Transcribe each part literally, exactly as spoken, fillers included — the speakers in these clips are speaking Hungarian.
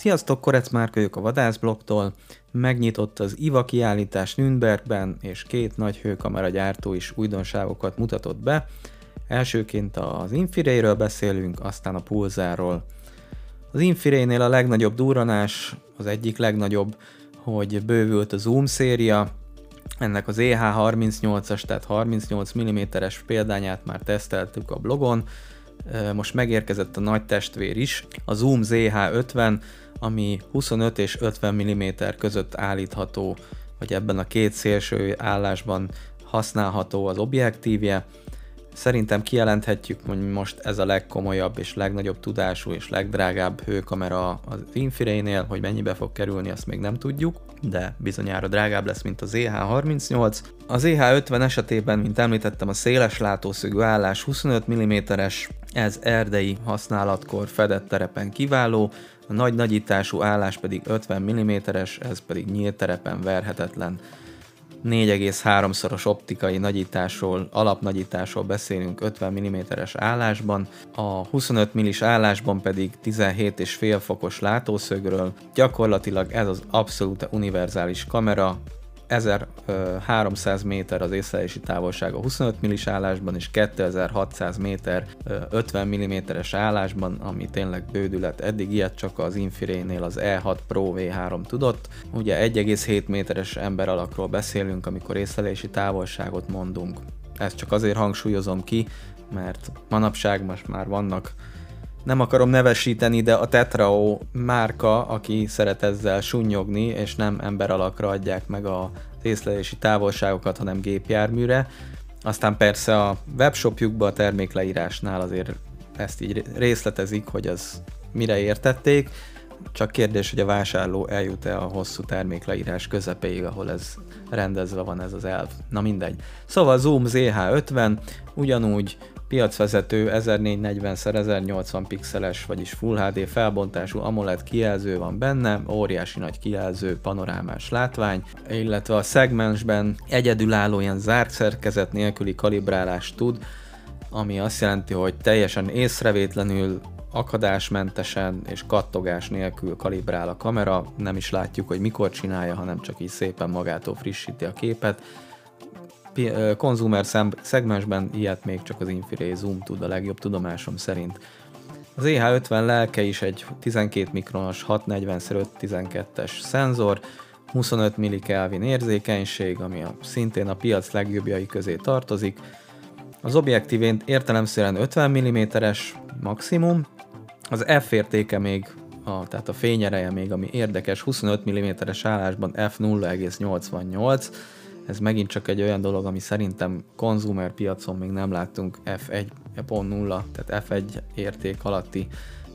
Sziasztok, Korec Márk vagyok a Vadászbloktól. Megnyitott az i dupla vé á kiállítás Nürnbergben, és két nagy hőkameragyártó is újdonságokat mutatott be. Elsőként az Infirayről beszélünk, aztán a Pulsarról. Az Infiraynél a legnagyobb durranás, az egyik legnagyobb, hogy bővült a zoom széria. Ennek az E H harmincnyolcas, tehát harmincnyolc milliméteres példányát már teszteltük a blogon. Most megérkezett a nagy testvér is, a zoom Z H ötven, ami huszonöt és ötven milliméter között állítható, vagy ebben a két szélső állásban használható az objektívje. Szerintem kijelenthetjük, hogy most ez a legkomolyabb és legnagyobb tudású és legdrágább hőkamera az Infiraynél, hogy mennyibe fog kerülni, azt még nem tudjuk, de bizonyára drágább lesz, mint az E H harmincnyolc. Az E H ötven esetében, mint említettem, a széles látószögű állás huszonöt milliméteres, ez erdei használatkor fedett terepen kiváló, a nagy nagyítású állás pedig ötven milliméteres, ez pedig nyílt terepen verhetetlen. négy egész háromszoros optikai nagyításról, alapnagyításról beszélünk ötven milliméteres állásban, a huszonöt millis állásban pedig tizenhét és fél fokos látószögről. Gyakorlatilag ez az abszolút univerzális kamera, ezerháromszáz méter az észlelési távolság a huszonöt millis állásban, és kétezer-hatszáz méter ötven milliméteres állásban, ami tényleg bődület. Eddig ilyet csak az Infiraynél az E hat Pro V három tudott. Ugye egy egész hét méteres emberalakról beszélünk, amikor észlelési távolságot mondunk. Ezt csak azért hangsúlyozom ki, mert manapság most már vannak, nem akarom nevesíteni, de a Tetrao márka, aki szeret ezzel sunnyogni, és nem emberalakra adják meg az észlelési távolságokat, hanem gépjárműre. Aztán persze a webshopjukban, a termékleírásnál azért ezt így részletezik, hogy az mire értették. Csak kérdés, hogy a vásárló eljut-e a hosszú termékleírás közepéig, ahol ez rendezve van, ez az elv. Na mindegy. Szóval zoom Z H ötven ugyanúgy piacvezető ezernégyszáznegyven szer ezernyolcvan pixeles, vagyis Full H D felbontású AMOLED kijelző van benne, óriási nagy kijelző, panorámás látvány, illetve a szegmensben egyedülálló ilyen zárt szerkezet nélküli kalibrálást tud, ami azt jelenti, hogy teljesen észrevétlenül, akadásmentesen és kattogás nélkül kalibrál a kamera, nem is látjuk, hogy mikor csinálja, hanem csak így szépen magától frissíti a képet. Konzumer szegmensben ilyet még csak az Infiray zoom tud a legjobb tudomásom szerint. Az E H ötven lelke is egy tizenkét mikronos hatszáznegyven szer ötszáztizenkettes szenzor, huszonöt millikelvin Kelvin érzékenység, ami a, szintén a piac legjobbjai közé tartozik. Az objektívén értelemszerűen ötven milliméteres maximum, az F-értéke még, a, tehát a fényereje még, ami érdekes, huszonöt milliméteres állásban F nulla egész nyolcvannyolc, ez megint csak egy olyan dolog, ami szerintem konzumer piacon még nem láttunk, F egy pont nulla, tehát F egy érték alatti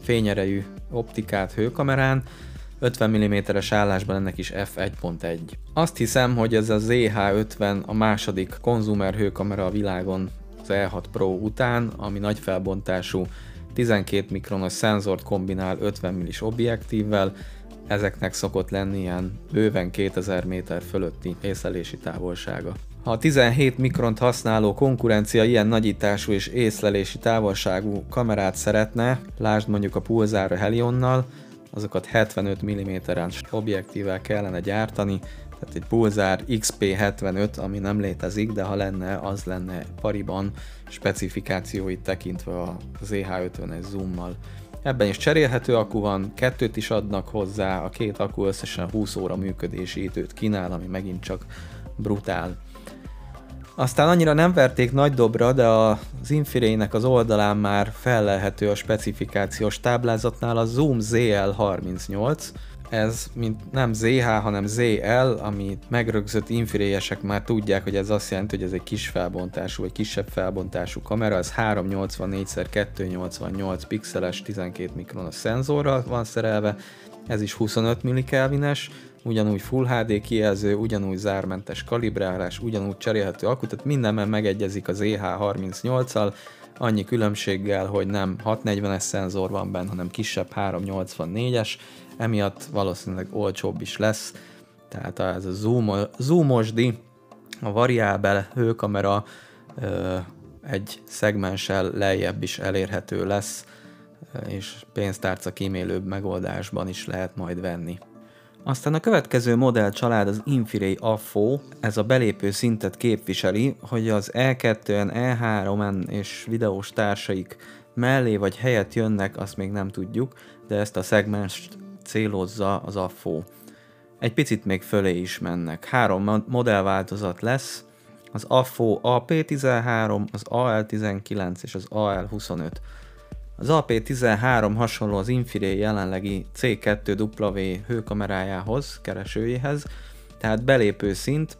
fényerejű optikát hőkamerán, ötven milliméteres állásban ennek is F egy pont egy. Azt hiszem, hogy ez a Z H ötven a második konzumer hőkamera a világon az E hat Pro után, ami nagy felbontású tizenkét mikronos szenzort kombinál ötven millis objektívvel. Ezeknek szokott lenni ilyen bőven kétezer méter fölötti észlelési távolsága. Ha a tizenhét mikront használó konkurencia ilyen nagyítású és észlelési távolságú kamerát szeretne, lásd mondjuk a Pulsar a Helionnal, azokat hetvenöt milliméteres objektívvel kellene gyártani, tehát egy Pulsar X P hetvenöt, ami nem létezik, de ha lenne, az lenne pariban specifikációit tekintve a Z H ötvenes zoommal. Ebben is cserélhető akku van, kettőt is adnak hozzá, a két akku összesen húsz óra működési időt kínál, ami megint csak brutál. Aztán annyira nem verték nagy dobra, de az Infiraynek az oldalán már fellelhető a specifikációs táblázatnál a zoom Z L harmincnyolc, ez mint nem Z H, hanem Z L, amit megrögzött Infirayesek már tudják, hogy ez azt jelenti, hogy ez egy kis felbontású, vagy kisebb felbontású kamera, ez háromszáznyolcvannégy szer kétszáznyolcvannyolc pixeles tizenkét mikronos szenzorral van szerelve, ez is huszonöt millikelvines, ugyanúgy Full H D kijelző, ugyanúgy zármentes kalibrálás, ugyanúgy cserélhető akku, tehát mindenben megegyezik az E H harmincnyolccal, annyi különbséggel, hogy nem hatszáznegyvenes szenzor van benne, hanem kisebb háromszáznyolcvannégyes, emiatt valószínűleg olcsóbb is lesz, tehát ez a zoom, zoomosdi, a variábel hőkamera ö, egy szegmenssel lejjebb is elérhető lesz, és pénztárca kímélőbb megoldásban is lehet majd venni. Aztán a következő modell család az Infiray á ef o, ez a belépő szintet képviseli, hogy az E kettőn, E háromon és videós társaik mellé vagy helyett jönnek, azt még nem tudjuk, de ezt a szegmest célozza az á ef o. Egy picit még fölé is mennek. Három modellváltozat lesz, az á ef o á pé tizenhárom, az á el tizenkilenc és az á el huszonöt. Az á pé tizenhárom hasonló az Infiray jelenlegi cé kettő W hőkamerájához, keresőjéhez, tehát belépő szint,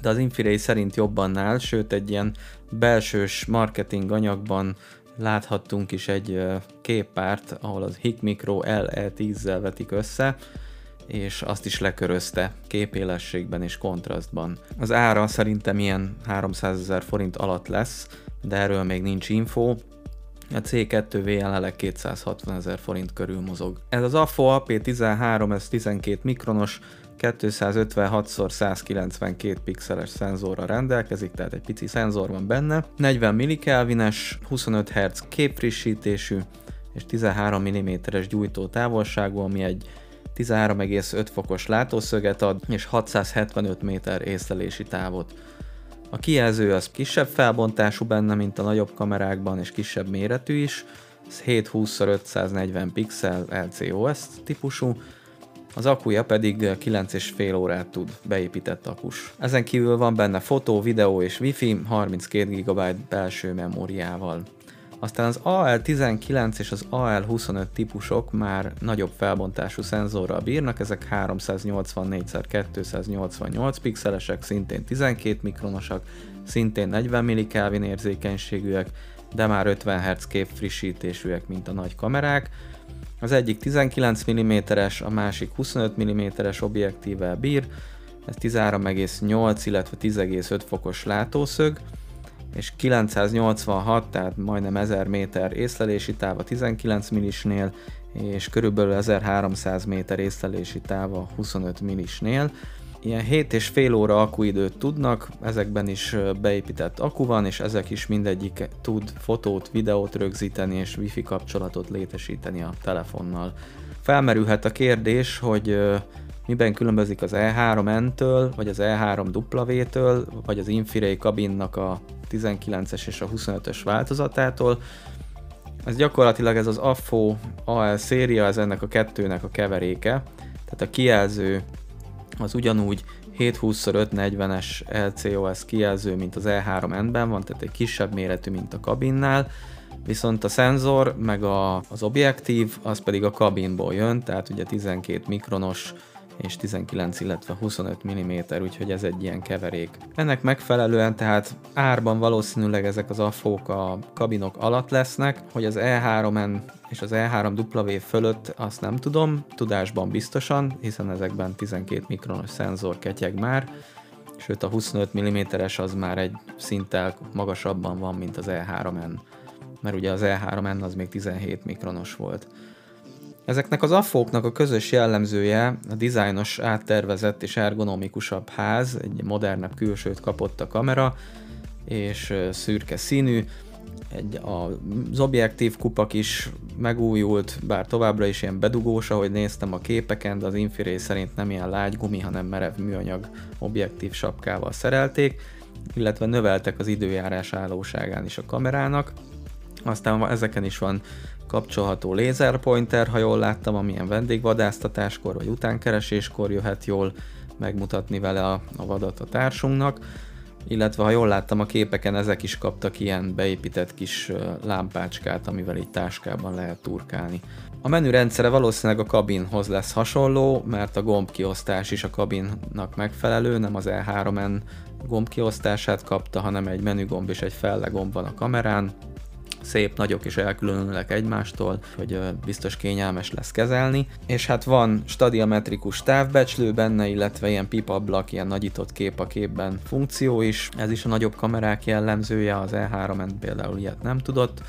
de az Infiray szerint jobban áll, sőt egy ilyen belsős marketing anyagban láthattunk is egy képpárt, ahol az Hic Micro L E tízzel vetik össze, és azt is lekörözte képélességben és kontrasztban. Az ára szerintem ilyen háromszázezer forint alatt lesz, de erről még nincs info. A cé kettő V jelenleg kétszázhatvanezer forint körül mozog. Ez az á ef o á pé tizenhárom, ez tizenkét mikronos, kétszázötvenhat szor százkilencvenkét pixeles szenzorra rendelkezik, tehát egy pici szenzor van benne. negyven millikelvines, huszonöt hertz képfrissítésű és tizenhárom milliméteres gyújtó távolságú, ami egy tizenhárom egész öt fokos látószöget ad, és hatszázhetvenöt méter észlelési távot. A kijelző az kisebb felbontású benne, mint a nagyobb kamerákban, és kisebb méretű is, ez hétszázhúsz szor ötszáznegyven pixel el cé o es típusú, az akkuja pedig kilenc és fél órát tud, beépített akus. Ezen kívül van benne fotó, videó és wifi, harminckét gigabyte belső memóriával. Aztán az á el tizenkilenc és az á el huszonöt típusok már nagyobb felbontású szenzorral bírnak, ezek háromszáznyolcvannégy szor kétszáznyolcvannyolc pixelesek, szintén tizenkét mikronosak, szintén negyven millikelvin érzékenységűek, de már ötven hertz képfrissítésűek, mint a nagy kamerák. Az egyik tizenkilenc milliméteres, a másik huszonöt milliméteres objektívvel bír, ez tizenhárom egész nyolc, illetve tíz egész öt fokos látószög, és kilencszáznyolcvanhat, tehát majdnem ezer méter észlelési táv a tizenkilenc millisnél, és körülbelül ezerháromszáz méter észlelési táv a huszonöt millisnél. Ilyen hét és fél óra akkuidőt tudnak, ezekben is beépített akku van, és ezek is mindegyik tud fotót, videót rögzíteni és wifi kapcsolatot létesíteni a telefonnal. Felmerülhet a kérdés, hogy miben különbözik az E három N-től, vagy az E három W-től, vagy az Infiray kabinnak a tizenkilences és a huszonötös változatától. Ez gyakorlatilag ez az á ef o á el széria, ez ennek a kettőnek a keveréke, tehát a kijelző az ugyanúgy hétszázhúsz szor ötszáznegyvenes el cé o es kijelző, mint az E három N-ben van, tehát egy kisebb méretű, mint a kabinnál, viszont a szenzor meg a, az objektív, az pedig a kabinból jön, tehát ugye tizenkét mikronos, és tizenkilenc, illetve huszonöt milliméter, úgyhogy ez egy ilyen keverék. Ennek megfelelően tehát árban valószínűleg ezek az á ef o-k a kabinok alatt lesznek, hogy az E három N és az E három W fölött azt nem tudom, tudásban biztosan, hiszen ezekben tizenkét mikronos szenzor ketyeg már, sőt a huszonöt milliméteres az már egy szinttel magasabban van, mint az E három N, mert ugye az E három N az még tizenhét mikronos volt. Ezeknek az á ef o-knak a közös jellemzője a dizájnos, áttervezett és ergonomikusabb ház, egy modernebb külsőt kapott a kamera, és szürke színű, egy, az objektív kupak is megújult, bár továbbra is ilyen bedugós, ahogy néztem a képeken, de az Infiray szerint nem ilyen lágy gumi, hanem merev műanyag objektív sapkával szerelték, illetve növeltek az időjárás állóságán is a kamerának, aztán ezeken is van kapcsolható lézerpointer, ha jól láttam, amilyen vendégvadásztatáskor vagy utánkereséskor jöhet jól megmutatni vele a, a vadat a társunknak, illetve ha jól láttam a képeken, ezek is kaptak ilyen beépített kis lámpácskát, amivel így táskában lehet turkálni. A menürendszere valószínűleg a kabinhoz lesz hasonló, mert a gombkiosztás is a kabinnak megfelelő, nem az E három N gombkiosztását kapta, hanem egy menügomb és egy fellegomb van a kamerán, szép, nagyok és elkülönülnek egymástól, hogy biztos kényelmes lesz kezelni. És hát van stadiametrikus távbecslő benne, illetve ilyen pipablak, ilyen nagyított kép a képben funkció is. Ez is a nagyobb kamerák jellemzője, az E három N például ilyet nem tudott.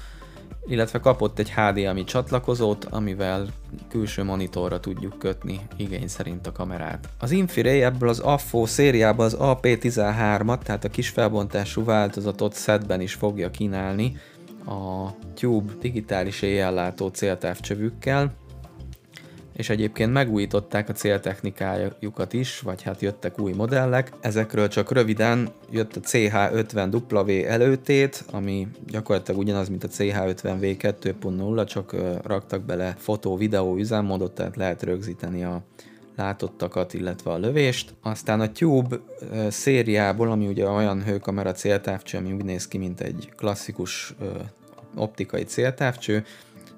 Illetve kapott egy há dé em i csatlakozót, amivel külső monitorra tudjuk kötni igény szerint a kamerát. Az Infiray ebből az á ef o szériában az á pé tizenhármat, tehát a kis felbontású változatot szedben is fogja kínálni, a Tube digitális éjjellátó céltávcsövükkel, és egyébként megújították a céltechnikájukat is, vagy hát jöttek új modellek. Ezekről csak röviden jött a C H ötven W előtét, ami gyakorlatilag ugyanaz, mint a C H ötven V kettő pont nulla, csak raktak bele fotó-videó üzemmódot, tehát lehet rögzíteni a látottakat, illetve a lövést. Aztán a Tube szériából, ami ugye olyan hőkamera céltávcső, ami úgy néz ki, mint egy klasszikus optikai céltávcső,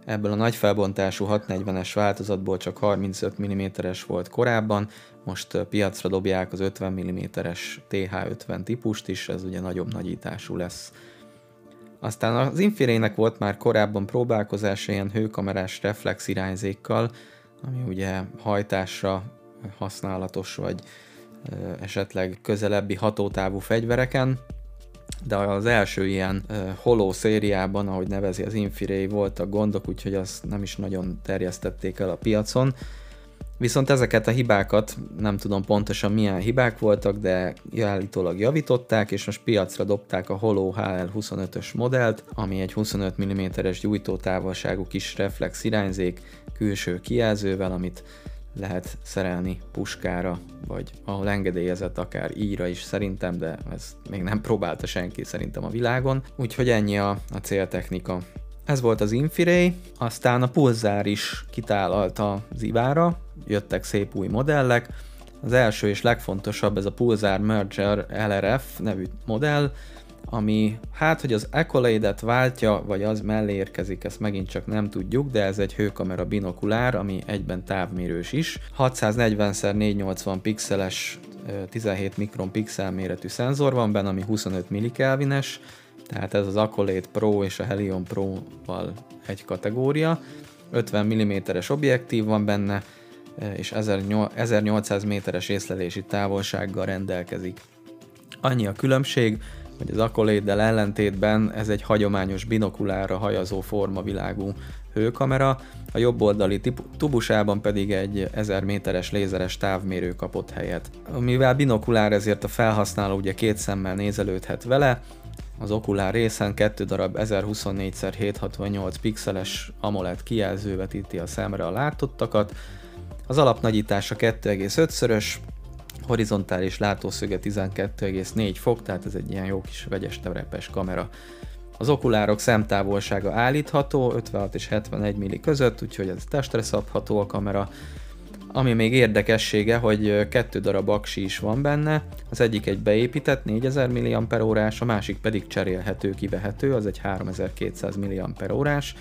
ebből a nagy felbontású hatszáznegyvenes változatból csak harmincöt milliméteres volt korábban, most piacra dobják az ötven milliméteres T H ötven típust is, ez ugye nagyobb nagyítású lesz. Aztán az Infiraynek volt már korábban próbálkozás ilyen hőkamerás reflex irányzékkal, ami ugye hajtásra használatos, vagy esetleg közelebbi hatótávú fegyvereken, de az első ilyen holó szériában, ahogy nevezi az Infiray, voltak gondok, úgyhogy azt nem is nagyon terjesztették el a piacon. Viszont ezeket a hibákat, nem tudom pontosan milyen hibák voltak, de állítólag javították, és most piacra dobták a holó H L huszonötös modellt, ami egy huszonöt milliméteres gyújtótávolságú kis reflex irányzék külső kijelzővel, amit lehet szerelni puskára, vagy ahol engedélyezett, akár íjra is szerintem, de ezt még nem próbálta senki szerintem a világon. Úgyhogy ennyi a, a céltechnika. Ez volt az Infiray, aztán a Pulsar is kitállalta az ivára, jöttek szép új modellek. Az első és legfontosabb ez a Pulsar Merger L R F nevű modell, ami hát, hogy az Accolade-et váltja, vagy az mellé érkezik, ezt megint csak nem tudjuk, de ez egy hőkamera binokulár, ami egyben távmérős is. hatszáznegyven szer négyszáznyolcvan pixeles, tizenhét mikron pixel méretű szenzor van benne, ami huszonöt millikelvines, tehát ez az Accolade Pro és a Helion Pro-val egy kategória. ötven milliméteres objektív van benne, és ezernyolcszáz méteres észlelési távolsággal rendelkezik. Annyi a különbség, hogy az Accolade-del ellentétben ez egy hagyományos binokulárra hajazó formavilágú hőkamera, a jobb oldali tubusában pedig egy ezer méteres lézeres távmérő kapott helyet. Mivel binokulár, ezért a felhasználó ugye két szemmel nézelődhet vele, az okulár részen két darab ezerhuszonnégy szer hétszázhatvannyolc pixeles AMOLED kijelző vetíti a szemre a látottakat, az alapnagyítása kettő egész ötszörös, horizontális látószöge tizenkettő egész négy fok, tehát ez egy ilyen jó kis vegyes terepes kamera. Az okulárok szemtávolsága állítható, ötvenhat és hetvenegy milliméter között, úgyhogy ez testre szabható a kamera. Ami még érdekessége, hogy kettő darab aksi is van benne, az egyik egy beépített négyezer milliamperórás, a másik pedig cserélhető, kivehető, az egy háromezer-kétszáz milliamperórás.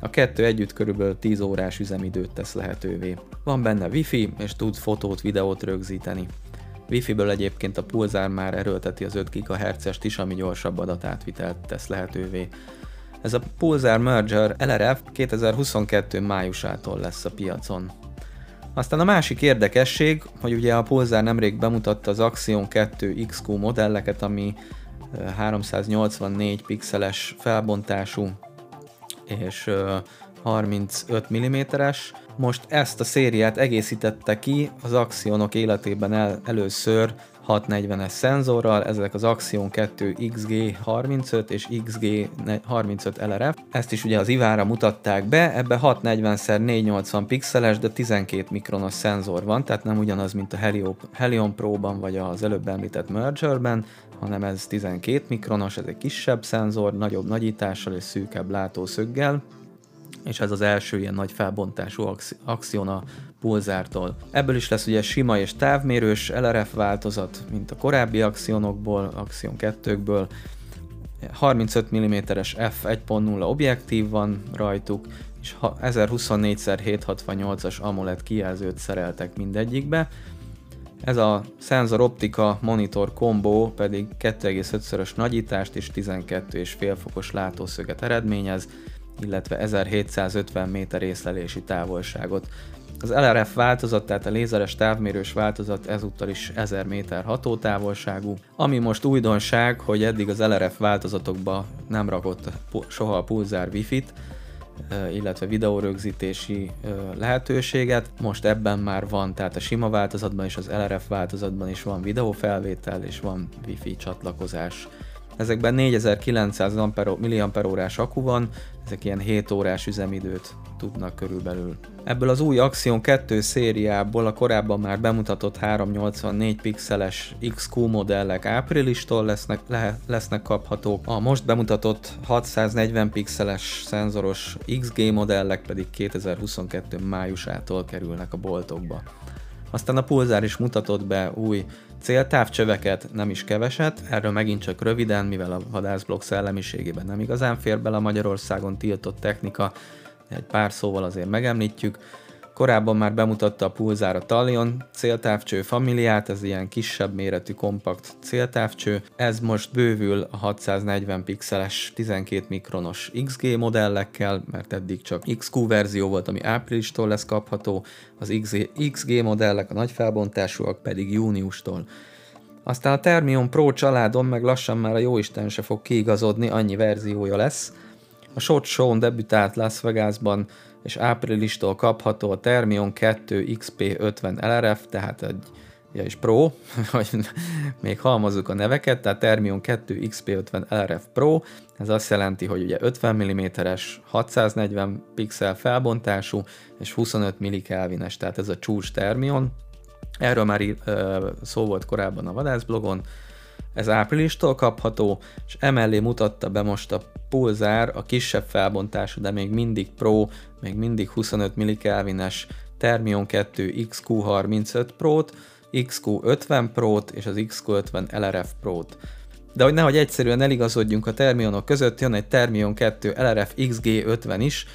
A kettő együtt körülbelül tíz órás üzemidőt tesz lehetővé. Van benne wifi, és tud fotót, videót rögzíteni. Wifiből egyébként a Pulsar már erőlteti az öt gigahertzest is, ami gyorsabb adatátvitelt tesz lehetővé. Ez a Pulsar Merger L R F kétezer-huszonkettő májusától lesz a piacon. Aztán a másik érdekesség, hogy ugye a Pulsar nemrég bemutatta az Axion kettő X Q modelleket, ami háromszáznyolcvannégy pixeles felbontású, és harmincöt milliméteres. Most ezt a szériát egészítette ki az Axionok életében el, először hatszáznegyvenes szenzorral, ezek az Axion kettő X G harmincöt és X G harmincöt L R F. Ezt is ugye az ivára mutatták be, ebbe hatszáznegyven szer négyszáznyolcvan pixeles, de tizenkét mikronos szenzor van, tehát nem ugyanaz, mint a Helio, Helion Pro-ban vagy az előbb említett Mergerben, hanem ez tizenkét mikronos, ez egy kisebb szenzor, nagyobb nagyítással és szűkebb látószöggel, és ez az első ilyen nagy felbontású Axion a Pulsartól. Ebből is lesz ugye sima és távmérős L R F változat, mint a korábbi Axionokból, Axion kettőkből. harmincöt milliméteres F egy pont nulla objektív van rajtuk, és ezerhuszonnégy szer hétszázhatvannyolcas AMOLED kijelzőt szereltek mindegyikbe. Ez a szenzor optika monitor kombó pedig kettő egész ötszörös nagyítást és tizenkettő és fél fokos látószöget eredményez, illetve ezerhétszázötven méter észlelési távolságot. Az L R F változat, tehát a lézeres távmérős változat ezúttal is ezer méter hatótávolságú. Ami most újdonság, hogy eddig az L R F változatokba nem rakott soha a Pulsar Wi-Fi-t, illetve videórögzítési lehetőséget. Most ebben már van, tehát a sima változatban és az L R F változatban is van videófelvétel és van Wi-Fi csatlakozás. Ezekben négyezer-kilencszáz milliamperórás akku van, ezek ilyen hét órás üzemidőt tudnak körülbelül. Ebből az új Axion kettő szériából a korábban már bemutatott háromszáznyolcvannégy pixeles iksz kú modellek áprilistól lesznek, le, lesznek kaphatók, a most bemutatott hatszáznegyven pixeles szenzoros iksz gé modellek pedig kétezer-huszonkettő májusától kerülnek a boltokba. Aztán a Pulsar is mutatott be új céltávcsöveket, nem is keveset, erről megint csak röviden, mivel a vadászblokk szellemiségében nem igazán fér bele a Magyarországon tiltott technika, egy pár szóval azért megemlítjük. Korábban már bemutatta a Pulsar a Talion céltávcső familiát, ez ilyen kisebb méretű kompakt céltávcső, ez most bővül a hatszáznegyven pixeles tizenkét mikronos iksz gé modellekkel, mert eddig csak iksz kú verzió volt, ami áprilistól lesz kapható, az iksz gé modellek, a nagy felbontásúak pedig júniustól. Aztán a Termion Pro családon meg lassan már a jóisten se fog kiigazodni, annyi verziója lesz. A Shot Show-n debütált Las Vegasban, és áprilistól kapható a Termion kettő X P ötven L R F, tehát egy, ja és Pro, hogy még halmozzuk a neveket, tehát Termion kettő X P ötven L R F Pro, ez azt jelenti, hogy ugye ötven milliméteres, hatszáznegyven pixel felbontású, és huszonöt millikelvines, tehát ez a csúcs Termion. Erről már ö, szó volt korábban a vadászblogon. Ez áprilistól kapható, és emellé mutatta be most a Pulsar a kisebb felbontású, de még mindig Pro, még mindig huszonöt millikelvines Termion kettő X Q harmincöt Pro-t, X Q ötven Pro-t és az X Q ötven L R F Pro-t. De hogy nehogy egyszerűen eligazodjunk a Termionok között, jön egy Termion kettő L R F X G ötven is.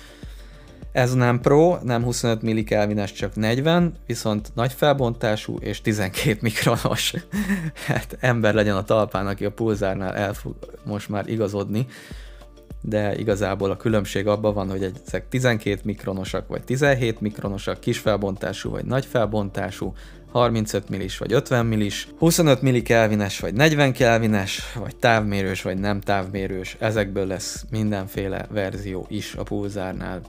Ez nem Pro, nem huszonöt millikelvines, csak negyven, viszont nagy felbontású és tizenkét mikronos. Hát ember legyen a talpán, aki a Pulsarnál el fog most már igazodni, de igazából a különbség abban van, hogy ezek tizenkét mikronosak vagy tizenhét mikronosak, kis felbontású vagy nagy felbontású, harmincöt millis vagy ötven millis, huszonöt millikelvines vagy negyven kelvines, vagy távmérős vagy nem távmérős, ezekből lesz mindenféle verzió is a Pulsarnál.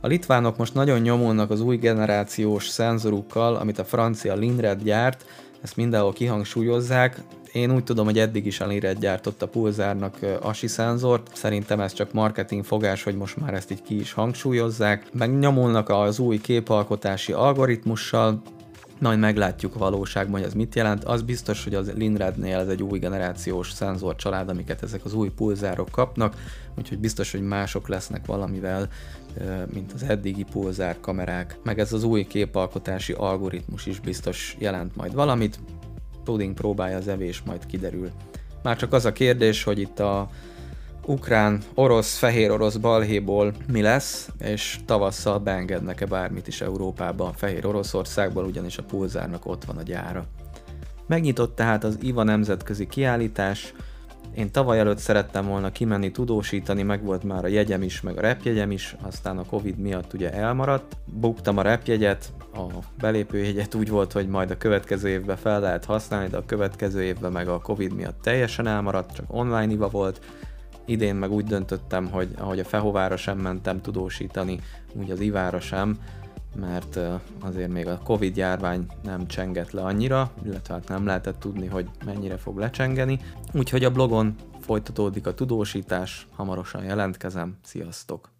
A litvánok most nagyon nyomulnak az új generációs szenzorukkal, amit a francia Lynred gyárt, ezt mindenhol kihangsúlyozzák. Én úgy tudom, hogy eddig is a Lynred gyártott a Pulsarnak asi szenzort, szerintem ez csak marketing fogás, hogy most már ezt így ki is hangsúlyozzák. Meg nyomulnak az új képalkotási algoritmussal, majd meglátjuk a valóságban, hogy ez mit jelent. Az biztos, hogy az Lynrednél ez egy új generációs szenzorcsalád, amiket ezek az új Pulsarok kapnak, úgyhogy biztos, hogy mások lesznek valamivel, mint az eddigi Pulsar kamerák. Meg ez az új képalkotási algoritmus is biztos jelent majd valamit. Pudding próbálja az evés, majd kiderül. Már csak az a kérdés, hogy itt a ukrán, orosz, fehér orosz balhéból mi lesz, és tavasszal beengednek-e bármit is Európába, a fehér Oroszországból, ugyanis a Pulsarnak ott van a gyára. Megnyitott tehát az i vé á nemzetközi kiállítás. Én tavaly előtt szerettem volna kimenni, tudósítani, meg volt már a jegyem is, meg a repjegyem is, aztán a Covid miatt ugye elmaradt. Buktam a repjegyet, a belépőjegyet úgy volt, hogy majd a következő évben fel lehet használni, de a következő évben meg a Covid miatt teljesen elmaradt, csak online i vé á volt. Idén meg úgy döntöttem, hogy ahogy a Fehovára sem mentem tudósítani, úgy az i vé á-ra sem, mert azért még a Covid járvány nem csengett le annyira, illetve hát nem lehetett tudni, hogy mennyire fog lecsengeni. Úgyhogy a blogon folytatódik a tudósítás, hamarosan jelentkezem, sziasztok!